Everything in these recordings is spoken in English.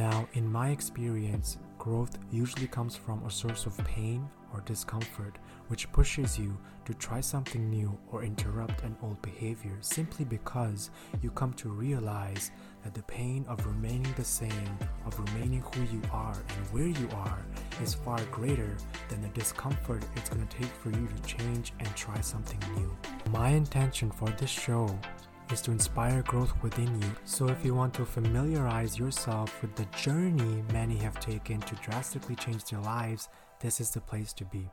Now, in my experience, growth usually comes from a source of pain or discomfort, which pushes you to try something new or interrupt an old behavior simply because you come to realize that the pain of remaining the same, of remaining who you are and where you are, is far greater than the discomfort it's going to take for you to change and try something new. My intention for this show is to inspire growth within you. So if you want to familiarize yourself with the journey many have taken to drastically change their lives, this is the place to be.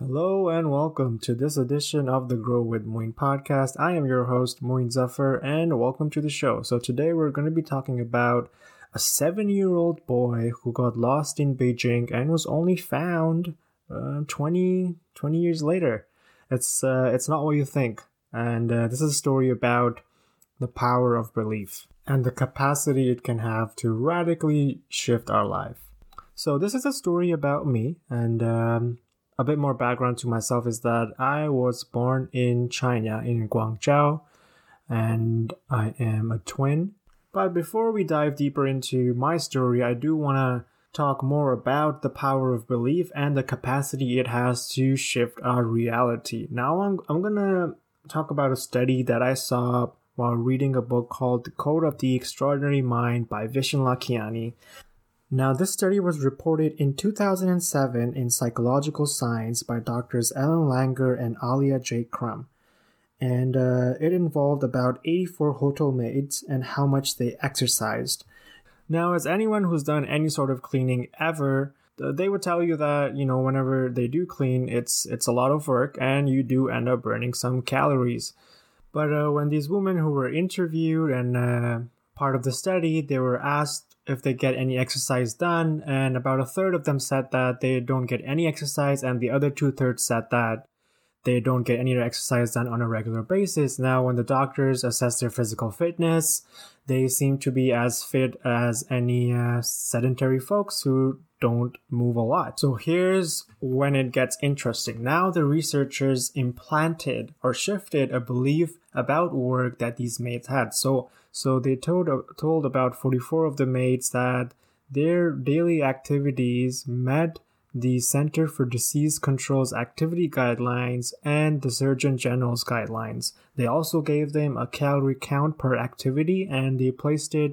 Hello and welcome to this edition of the Grow with Moin podcast. I am your host, Moin Zaffer, and welcome to the show. So today we're going to be talking about a 7-year-old boy who got lost in Beijing and was only found 20 years later. It's not what you think. And this is a story about the power of belief and the capacity it can have to radically shift our life. So this is a story about me, and a bit more background to myself is that I was born in China, in Guangzhou, and I am a twin. But before we dive deeper into my story, I do want to talk more about the power of belief and the capacity it has to shift our reality. Now I'm going to talk about a study that I saw while reading a book called The Code of the Extraordinary Mind by Vishen Lakiani. Now, this study was reported in 2007 in Psychological Science by doctors Ellen Langer and Alia J. Crum. And it involved about 84 hotel maids and how much they exercised. Now, as anyone who's done any sort of cleaning ever, they would tell you that, you know, whenever they do clean, it's a lot of work and you do end up burning some calories. But when these women who were interviewed and part of the study, they were asked if they get any exercise done, and about a third of them said that they don't get any exercise, and the other 2/3 said that they don't get any exercise done on a regular basis. Now, when the doctors assess their physical fitness, they seem to be as fit as any sedentary folks who don't move a lot. So here's when it gets interesting. Now, the researchers implanted or shifted a belief about work that these maids had. So they told about 44 of the maids that their daily activities met the Center for Disease Control's activity guidelines and the Surgeon General's guidelines. They also gave them a calorie count per activity, and they placed it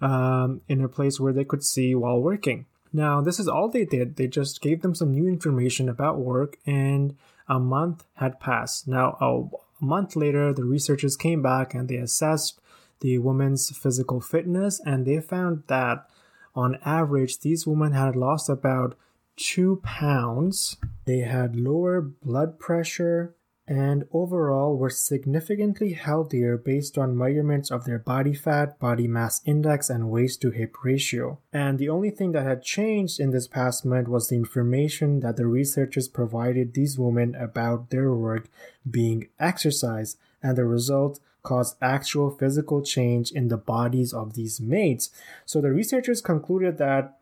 in a place where they could see while working. Now, this is all they did. They just gave them some new information about work, and a month had passed. Now, a month later, the researchers came back and they assessed the woman's physical fitness, and they found that on average, these women had lost about 2 pounds. They had lower blood pressure and overall were significantly healthier based on measurements of their body fat, body mass index, and waist to hip ratio. And the only thing that had changed in this past month was the information that the researchers provided these women about their work being exercise, and the result caused actual physical change in the bodies of these maids. So the researchers concluded that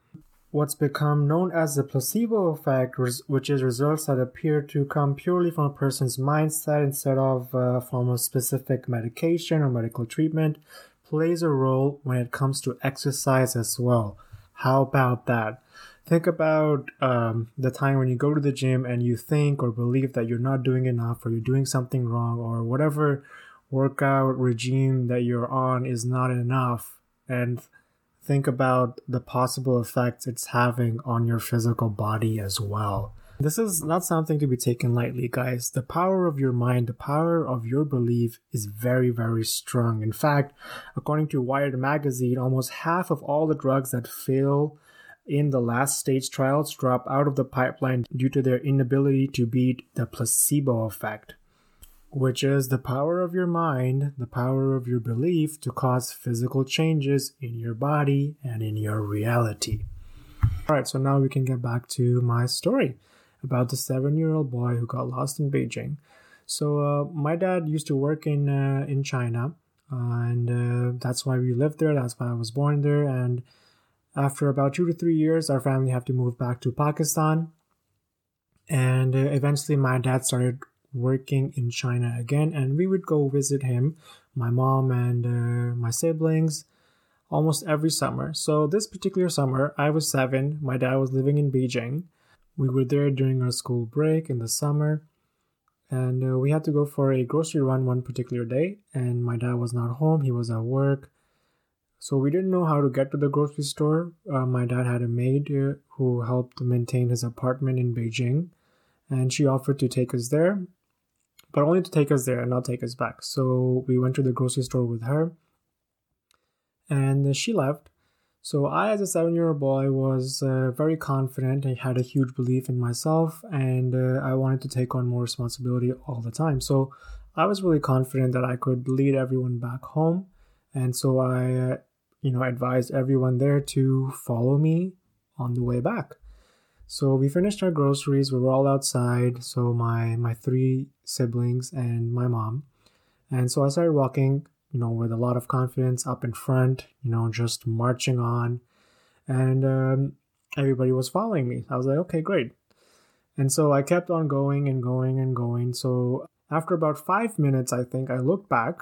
what's become known as the placebo effect, which is results that appear to come purely from a person's mindset instead of a form of specific medication or medical treatment, plays a role when it comes to exercise as well. How about that? Think about the time when you go to the gym and you think or believe that you're not doing enough or you're doing something wrong or whatever workout regime that you're on is not enough, and think about the possible effects it's having on your physical body as well. This is not something to be taken lightly, guys. The power of your mind, the power of your belief is very, very strong. In fact, according to Wired magazine, almost half of all the drugs that fail in the last stage trials drop out of the pipeline due to their inability to beat the placebo effect, which is the power of your mind, the power of your belief to cause physical changes in your body and in your reality. All right, so now we can get back to my story about the 7-year-old boy who got lost in Beijing. So my dad used to work in China, and that's why we lived there. That's why I was born there. And after about 2 to 3 years, our family had to move back to Pakistan. And eventually my dad started working in China again, and we would go visit him, my mom and my siblings, almost every summer. So this particular summer, I was 7. My dad was living in Beijing. We were there during our school break in the summer. And we had to go for a grocery run one particular day. And my dad was not home. He was at work. So we didn't know how to get to the grocery store. My dad had a maid who helped maintain his apartment in Beijing. And she offered to take us there, but only to take us there and not take us back. So we went to the grocery store with her. And she left. So I, as a 7-year-old boy, was very confident. I had a huge belief in myself, and I wanted to take on more responsibility all the time. So I was really confident that I could lead everyone back home. And so I, advised everyone there to follow me on the way back. So we finished our groceries. We were all outside. So my 3 siblings and my mom. And so I started walking, with a lot of confidence up in front, just marching on. And everybody was following me. I was like, okay, great. And so I kept on going and going and going. So after about 5 minutes, I think, I looked back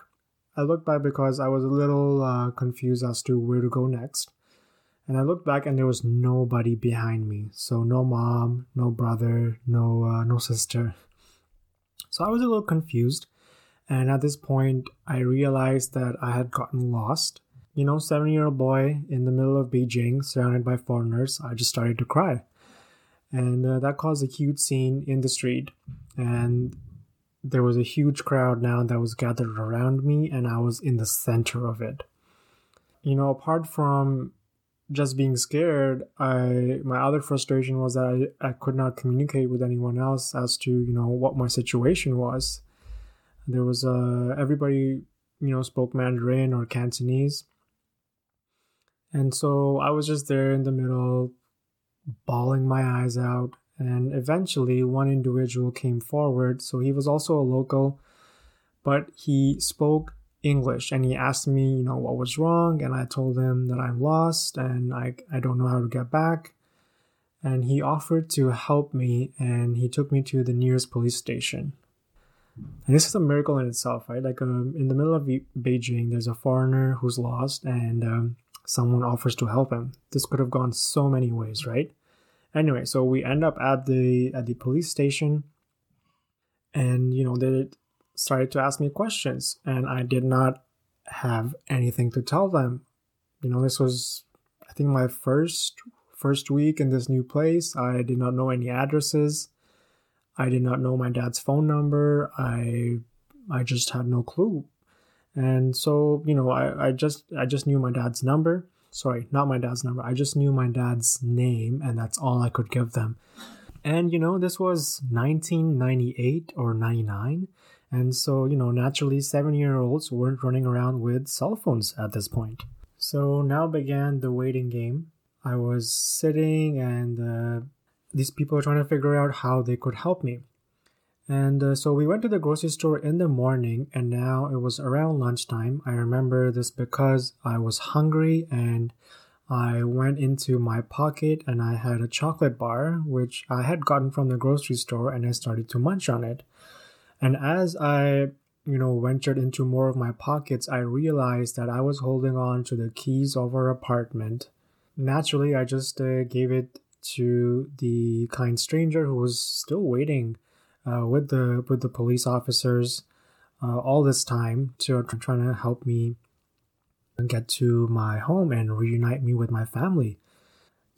because I was a little confused as to where to go next. And I looked back and there was nobody behind me. So no mom, no brother, no sister. So I was a little confused. And at this point, I realized that I had gotten lost. 7-year-old boy in the middle of Beijing, surrounded by foreigners, I just started to cry. And that caused a huge scene in the street. And there was a huge crowd now that was gathered around me, and I was in the center of it. Apart from just being scared, my other frustration was that I could not communicate with anyone else as to, what my situation was. There was everybody, spoke Mandarin or Cantonese. And so I was just there in the middle, bawling my eyes out. And eventually one individual came forward. So he was also a local, but he spoke English. And he asked me, what was wrong. And I told him that I'm lost and I don't know how to get back. And he offered to help me. And he took me to the nearest police station. And this is a miracle in itself, right? Like in the middle of Beijing, there's a foreigner who's lost and someone offers to help him. This could have gone so many ways, right? Anyway, so we end up at the police station and, they started to ask me questions and I did not have anything to tell them. This was, I think, my first week in this new place. I did not know any addresses. I did not know my dad's phone number. I just had no clue. And so, I just knew my dad's number. Sorry, not my dad's number. I just knew my dad's name, and that's all I could give them. And, this was 1998 or 99. And so, naturally, 7-year-olds weren't running around with cell phones at this point. So now began the waiting game. I was sitting and these people are trying to figure out how they could help me. And so we went to the grocery store in the morning, and now it was around lunchtime. I remember this because I was hungry, and I went into my pocket, and I had a chocolate bar, which I had gotten from the grocery store, and I started to munch on it. And as I, ventured into more of my pockets, I realized that I was holding on to the keys of our apartment. Naturally, I just gave it to the kind stranger who was still waiting with the police officers all this time to trying to help me get to my home and reunite me with my family.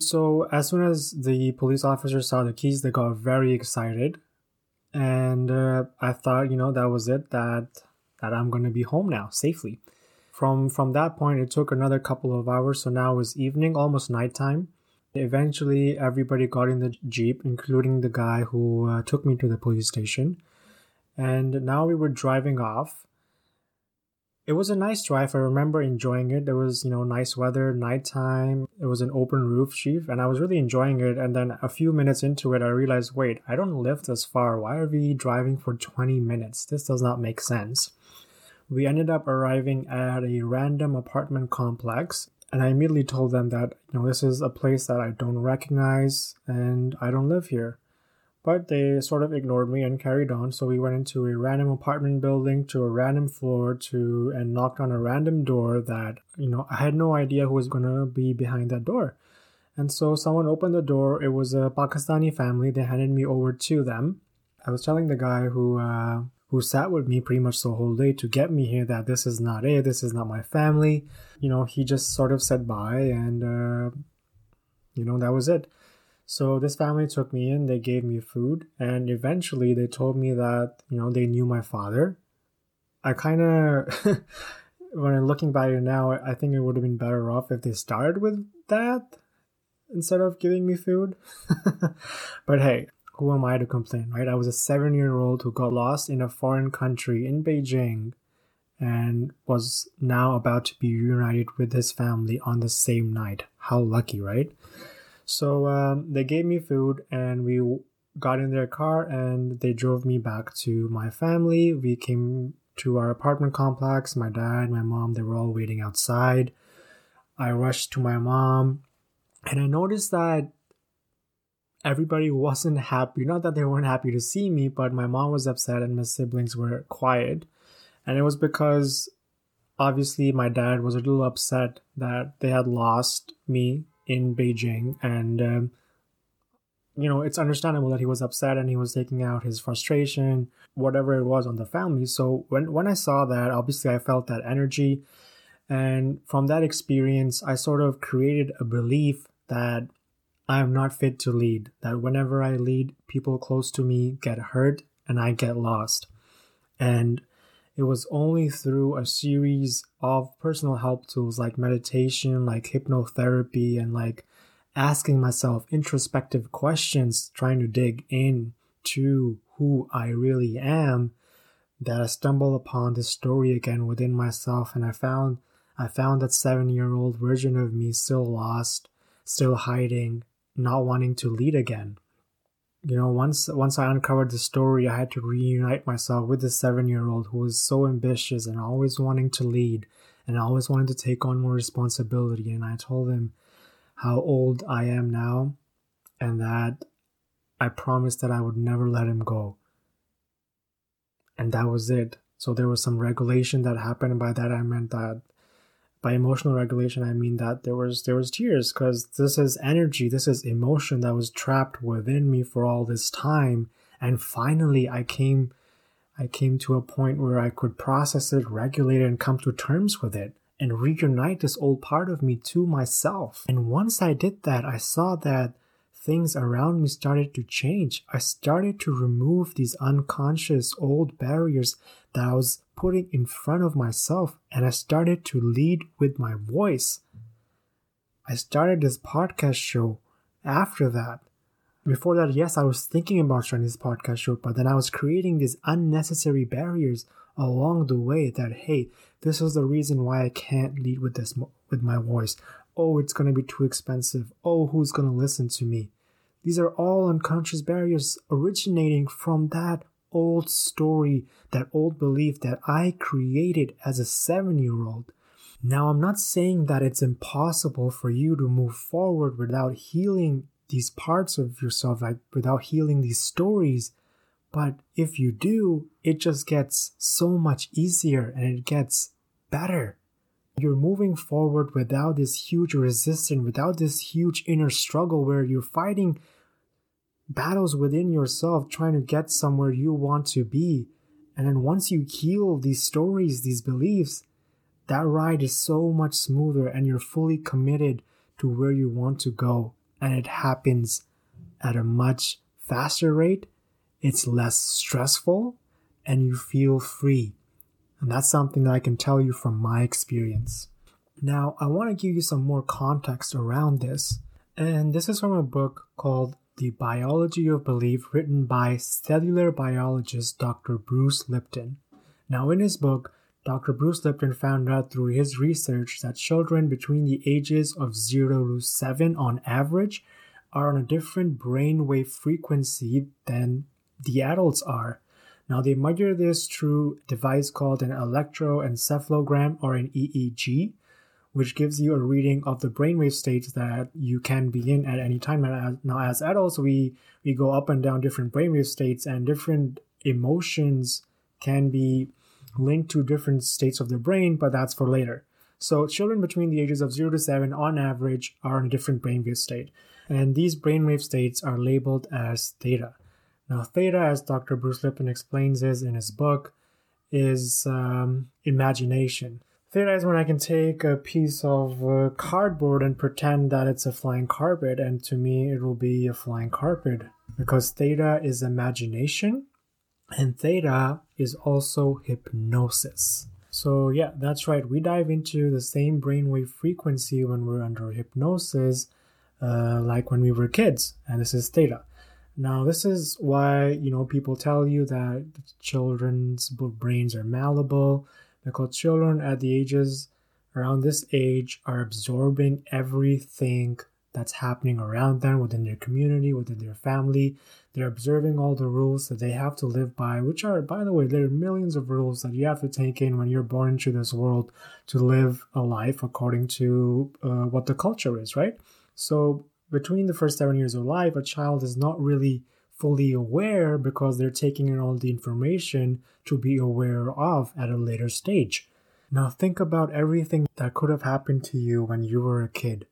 So as soon as the police officers saw the keys, they got very excited. And I thought, that was it, that I'm going to be home now safely. From that point, it took another couple of hours. So now it was evening, almost nighttime. Eventually, everybody got in the Jeep, including the guy who took me to the police station. And now we were driving off. It was a nice drive. I remember enjoying it. There was, nice weather, nighttime. It was an open roof Jeep, and I was really enjoying it. And then a few minutes into it, I realized, wait, I don't live this far. Why are we driving for 20 minutes? This does not make sense. We ended up arriving at a random apartment complex. And I immediately told them that, this is a place that I don't recognize and I don't live here. But they sort of ignored me and carried on. So we went into a random apartment building to a random floor to and knocked on a random door that, you know, I had no idea who was going to be behind that door. And so someone opened the door. It was a Pakistani family. They handed me over to them. I was telling the guy who sat with me pretty much the whole day to get me here that this is not it. This is not my family. You know, he just sort of said bye and, you know, that was it. So this family took me in, they gave me food, and eventually they told me that, you know, they knew my father. I kind of, when I'm looking back now, I think it would have been better off if they started with that instead of giving me food. But hey, who am I to complain, right? I was a 7-year-old who got lost in a foreign country in Beijing and was now about to be reunited with his family on the same night. How lucky, right? So they gave me food and we got in their car and they drove me back to my family. We came to our apartment complex. My dad, my mom, they were all waiting outside. I rushed to my mom and I noticed that everybody wasn't happy. Not that they weren't happy to see me, but my mom was upset and my siblings were quiet. And it was because obviously my dad was a little upset that they had lost me in Beijing, and you know, it's understandable that he was upset and he was taking out his frustration, whatever it was, on the family. So when I saw that, obviously I felt that energy, and from that experience I sort of created a belief that I am not fit to lead, that whenever I lead, people close to me get hurt and I get lost. And it was only through a series of personal help tools like meditation, like hypnotherapy, and like asking myself introspective questions, trying to dig in to who I really am, that I stumbled upon this story again within myself. And I found that 7-year-old version of me still lost, still hiding, not wanting to lead again. You know, once I uncovered the story, I had to reunite myself with the 7-year-old who was so ambitious and always wanting to lead and always wanted to take on more responsibility. And I told him how old I am now and that I promised that I would never let him go. And that was it. So there was some regulation that happened. By that, I meant that by emotional regulation, I mean that there was tears, because this is energy, this is emotion that was trapped within me for all this time. And finally, I came to a point where I could process it, regulate it, and come to terms with it and reunite this old part of me to myself. And once I did that, I saw that things around me started to change. I started to remove these unconscious old barriers that I was putting in front of myself, and I started to lead with my voice. I started this podcast show after that. Before that, yes, I was thinking about starting this podcast show, but then I was creating these unnecessary barriers along the way that, hey, this is the reason why I can't lead with this, with my voice. Oh, it's going to be too expensive. Oh, who's going to listen to me? These are all unconscious barriers originating from that old story, that old belief that I created as a 7-year-old. Now, I'm not saying that it's impossible for you to move forward without healing these parts of yourself, like without healing these stories. But if you do, it just gets so much easier and it gets better. You're moving forward without this huge resistance, without this huge inner struggle where you're fighting battles within yourself, trying to get somewhere you want to be. And then once you heal these stories, these beliefs, that ride is so much smoother and you're fully committed to where you want to go. And it happens at a much faster rate. It's less stressful and you feel free. And that's something that I can tell you from my experience. Now, I want to give you some more context around this. And this is from a book called The Biology of Belief, written by cellular biologist Dr. Bruce Lipton. Now, in his book, Dr. Bruce Lipton found out through his research that children between the ages of 0 to 7 on average are on a different brainwave frequency than the adults are. Now, they measure this through a device called an electroencephalogram, or an EEG, which gives you a reading of the brainwave states that you can be in at any time. And now as adults, we go up and down different brainwave states, and different emotions can be linked to different states of the brain, but that's for later. So children between the ages of 0 to 7 on average are in a different brainwave state. And these brainwave states are labeled as theta. Now theta, as Dr. Bruce Lipton explains this in his book, is imagination. Theta is when I can take a piece of cardboard and pretend that it's a flying carpet, and to me it will be a flying carpet, because theta is imagination, and theta is also hypnosis. So yeah, that's right, we dive into the same brainwave frequency when we're under hypnosis, like when we were kids, and this is theta. Now, this is why, people tell you that children's brains are malleable, because children at the ages around this age are absorbing everything that's happening around them, within their community, within their family. They're observing all the rules that they have to live by, which are, by the way, there are millions of rules that you have to take in when you're born into this world to live a life according to what the culture is, right? So between the first 7 years of life, a child is not really fully aware because they're taking in all the information to be aware of at a later stage. Now think about everything that could have happened to you when you were a kid.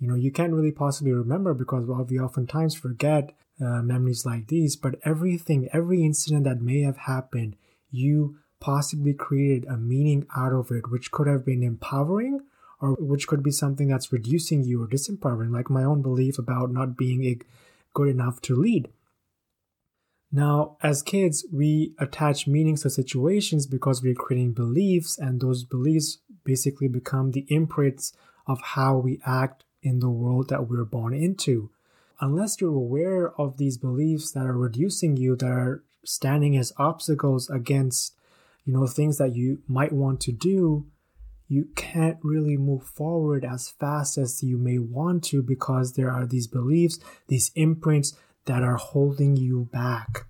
You can't really possibly remember because we oftentimes forget memories like these, but every incident that may have happened, you possibly created a meaning out of it, which could have been empowering, or which could be something that's reducing you or disempowering, like my own belief about not being good enough to lead. Now, as kids, we attach meanings to situations because we're creating beliefs, and those beliefs basically become the imprints of how we act in the world that we're born into. Unless you're aware of these beliefs that are reducing you, that are standing as obstacles against, things that you might want to do, you can't really move forward as fast as you may want to because there are these beliefs, these imprints that are holding you back.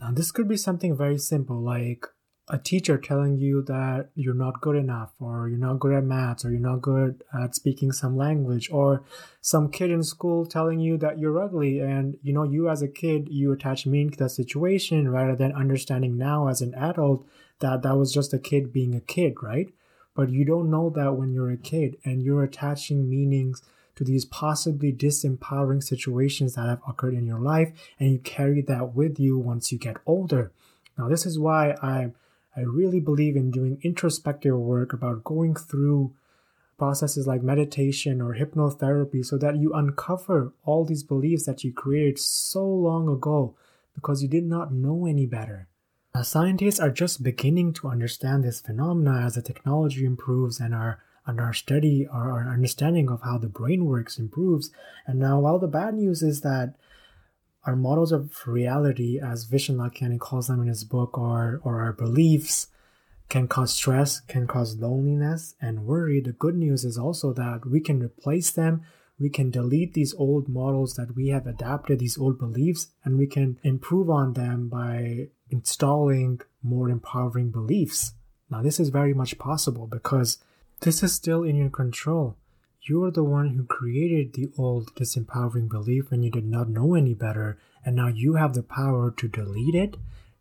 Now, this could be something very simple, like a teacher telling you that you're not good enough, or you're not good at maths, or you're not good at speaking some language, or some kid in school telling you that you're ugly. And, you as a kid, you attach meaning to that situation rather than understanding now as an adult that that was just a kid being a kid, right? But you don't know that when you're a kid, and you're attaching meanings to these possibly disempowering situations that have occurred in your life, and you carry that with you once you get older. Now, this is why I really believe in doing introspective work about going through processes like meditation or hypnotherapy so that you uncover all these beliefs that you created so long ago because you did not know any better. Now, scientists are just beginning to understand this phenomena as the technology improves and our understanding of how the brain works improves. And now, while the bad news is that our models of reality, as Vishen Lakiani calls them in his book, or our beliefs, can cause stress, can cause loneliness and worry, the good news is also that we can replace them. We can delete these old models that we have adapted, these old beliefs, and we can improve on them by installing more empowering beliefs. Now, this is very much possible because this is still in your control. You're the one who created the old disempowering belief when you did not know any better, and now you have the power to delete it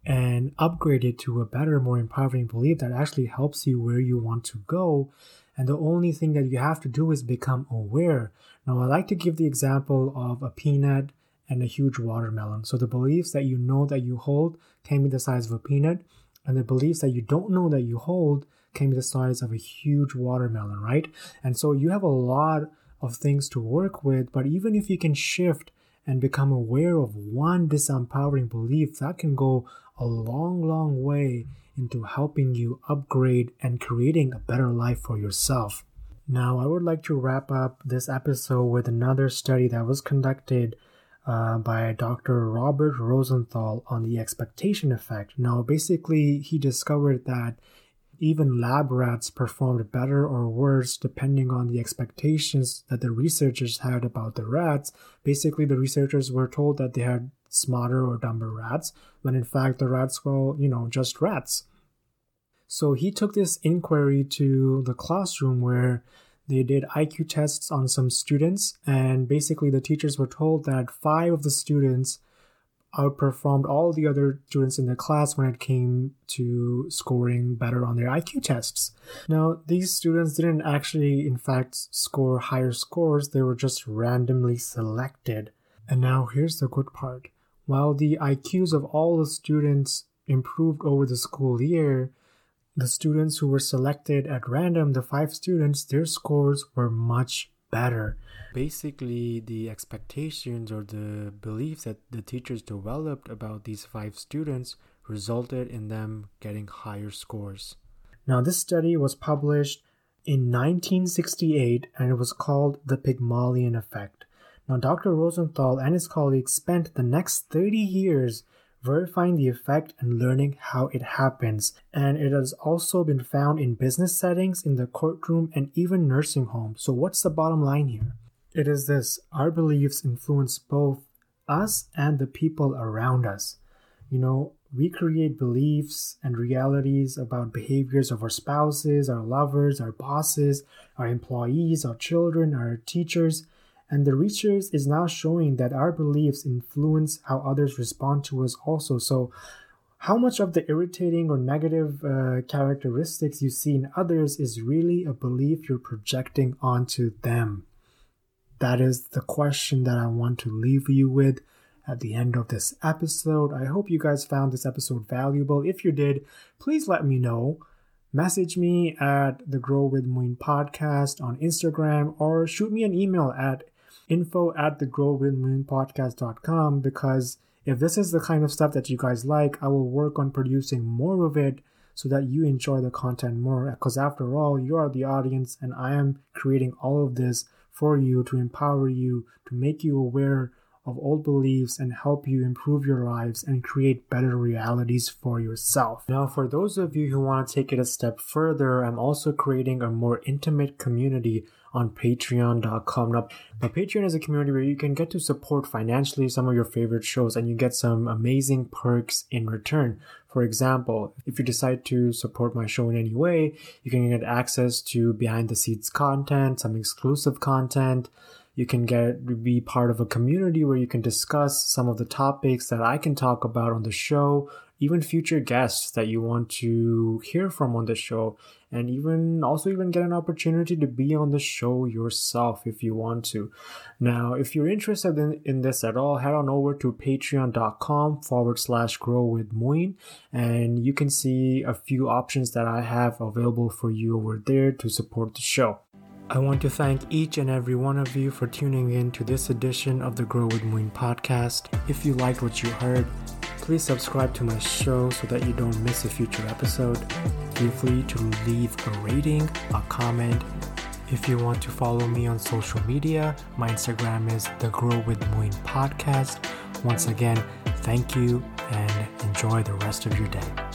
and upgrade it to a better, more empowering belief that actually helps you where you want to go. And the only thing that you have to do is become aware. Now, I like to give the example of a peanut and a huge watermelon. So the beliefs that you know that you hold can be the size of a peanut, and the beliefs that you don't know that you hold can be the size of a huge watermelon, right? And so you have a lot of things to work with, but even if you can shift and become aware of one disempowering belief, that can go a long, long way into helping you upgrade and creating a better life for yourself. Now, I would like to wrap up this episode with another study that was conducted by Dr. Robert Rosenthal on the expectation effect. Now, basically, he discovered that even lab rats performed better or worse depending on the expectations that the researchers had about the rats. Basically, the researchers were told that they had smarter or dumber rats, when in fact the rats were, just rats. So he took this inquiry to the classroom where they did IQ tests on some students, and basically the teachers were told that 5 of the students outperformed all the other students in the class when it came to scoring better on their IQ tests. Now, these students didn't actually, in fact, score higher scores. They were just randomly selected. And now here's the good part. While the IQs of all the students improved over the school year, the students who were selected at random, the 5 students, their scores were much better. Basically, the expectations or the beliefs that the teachers developed about these 5 students resulted in them getting higher scores. Now, this study was published in 1968, and it was called the Pygmalion effect. Now, Dr. Rosenthal and his colleagues spent the next 30 years verifying the effect and learning how it happens. And it has also been found in business settings, in the courtroom, and even nursing homes. So what's the bottom line here? It is this: our beliefs influence both us and the people around us. You know, we create beliefs and realities about behaviors of our spouses, our lovers, our bosses, our employees, our children, our teachers. And the research is now showing that our beliefs influence how others respond to us also. So how much of the irritating or negative characteristics you see in others is really a belief you're projecting onto them? That is the question that I want to leave you with at the end of this episode. I hope you guys found this episode valuable. If you did, please let me know. Message me at the Grow with Moin Podcast on Instagram, or shoot me an email at info@thegrowwithmoinpodcast.com, because if this is the kind of stuff that you guys like, I will work on producing more of it so that you enjoy the content more. Because after all, you are the audience, and I am creating all of this for you to empower you, to make you aware of old beliefs and help you improve your lives and create better realities for yourself. Now, for those of you who want to take it a step further, I'm also creating a more intimate community on patreon.com. Now, Patreon is a community where you can get to support financially some of your favorite shows, and you get some amazing perks in return. For example, if you decide to support my show in any way, you can get access to behind-the-scenes content, some exclusive content. You can be part of a community where you can discuss some of the topics that I can talk about on the show, even future guests that you want to hear from on the show, and even get an opportunity to be on the show yourself if you want to. Now, if you're interested in this at all, head on over to patreon.com/growwithmoin, and you can see a few options that I have available for you over there to support the show. I want to thank each and every one of you for tuning in to this edition of the Grow With Moin podcast. If you liked what you heard, please subscribe to my show so that you don't miss a future episode. Feel free to leave a rating, a comment. If you want to follow me on social media, my Instagram is the Grow With Moin podcast. Once again, thank you and enjoy the rest of your day.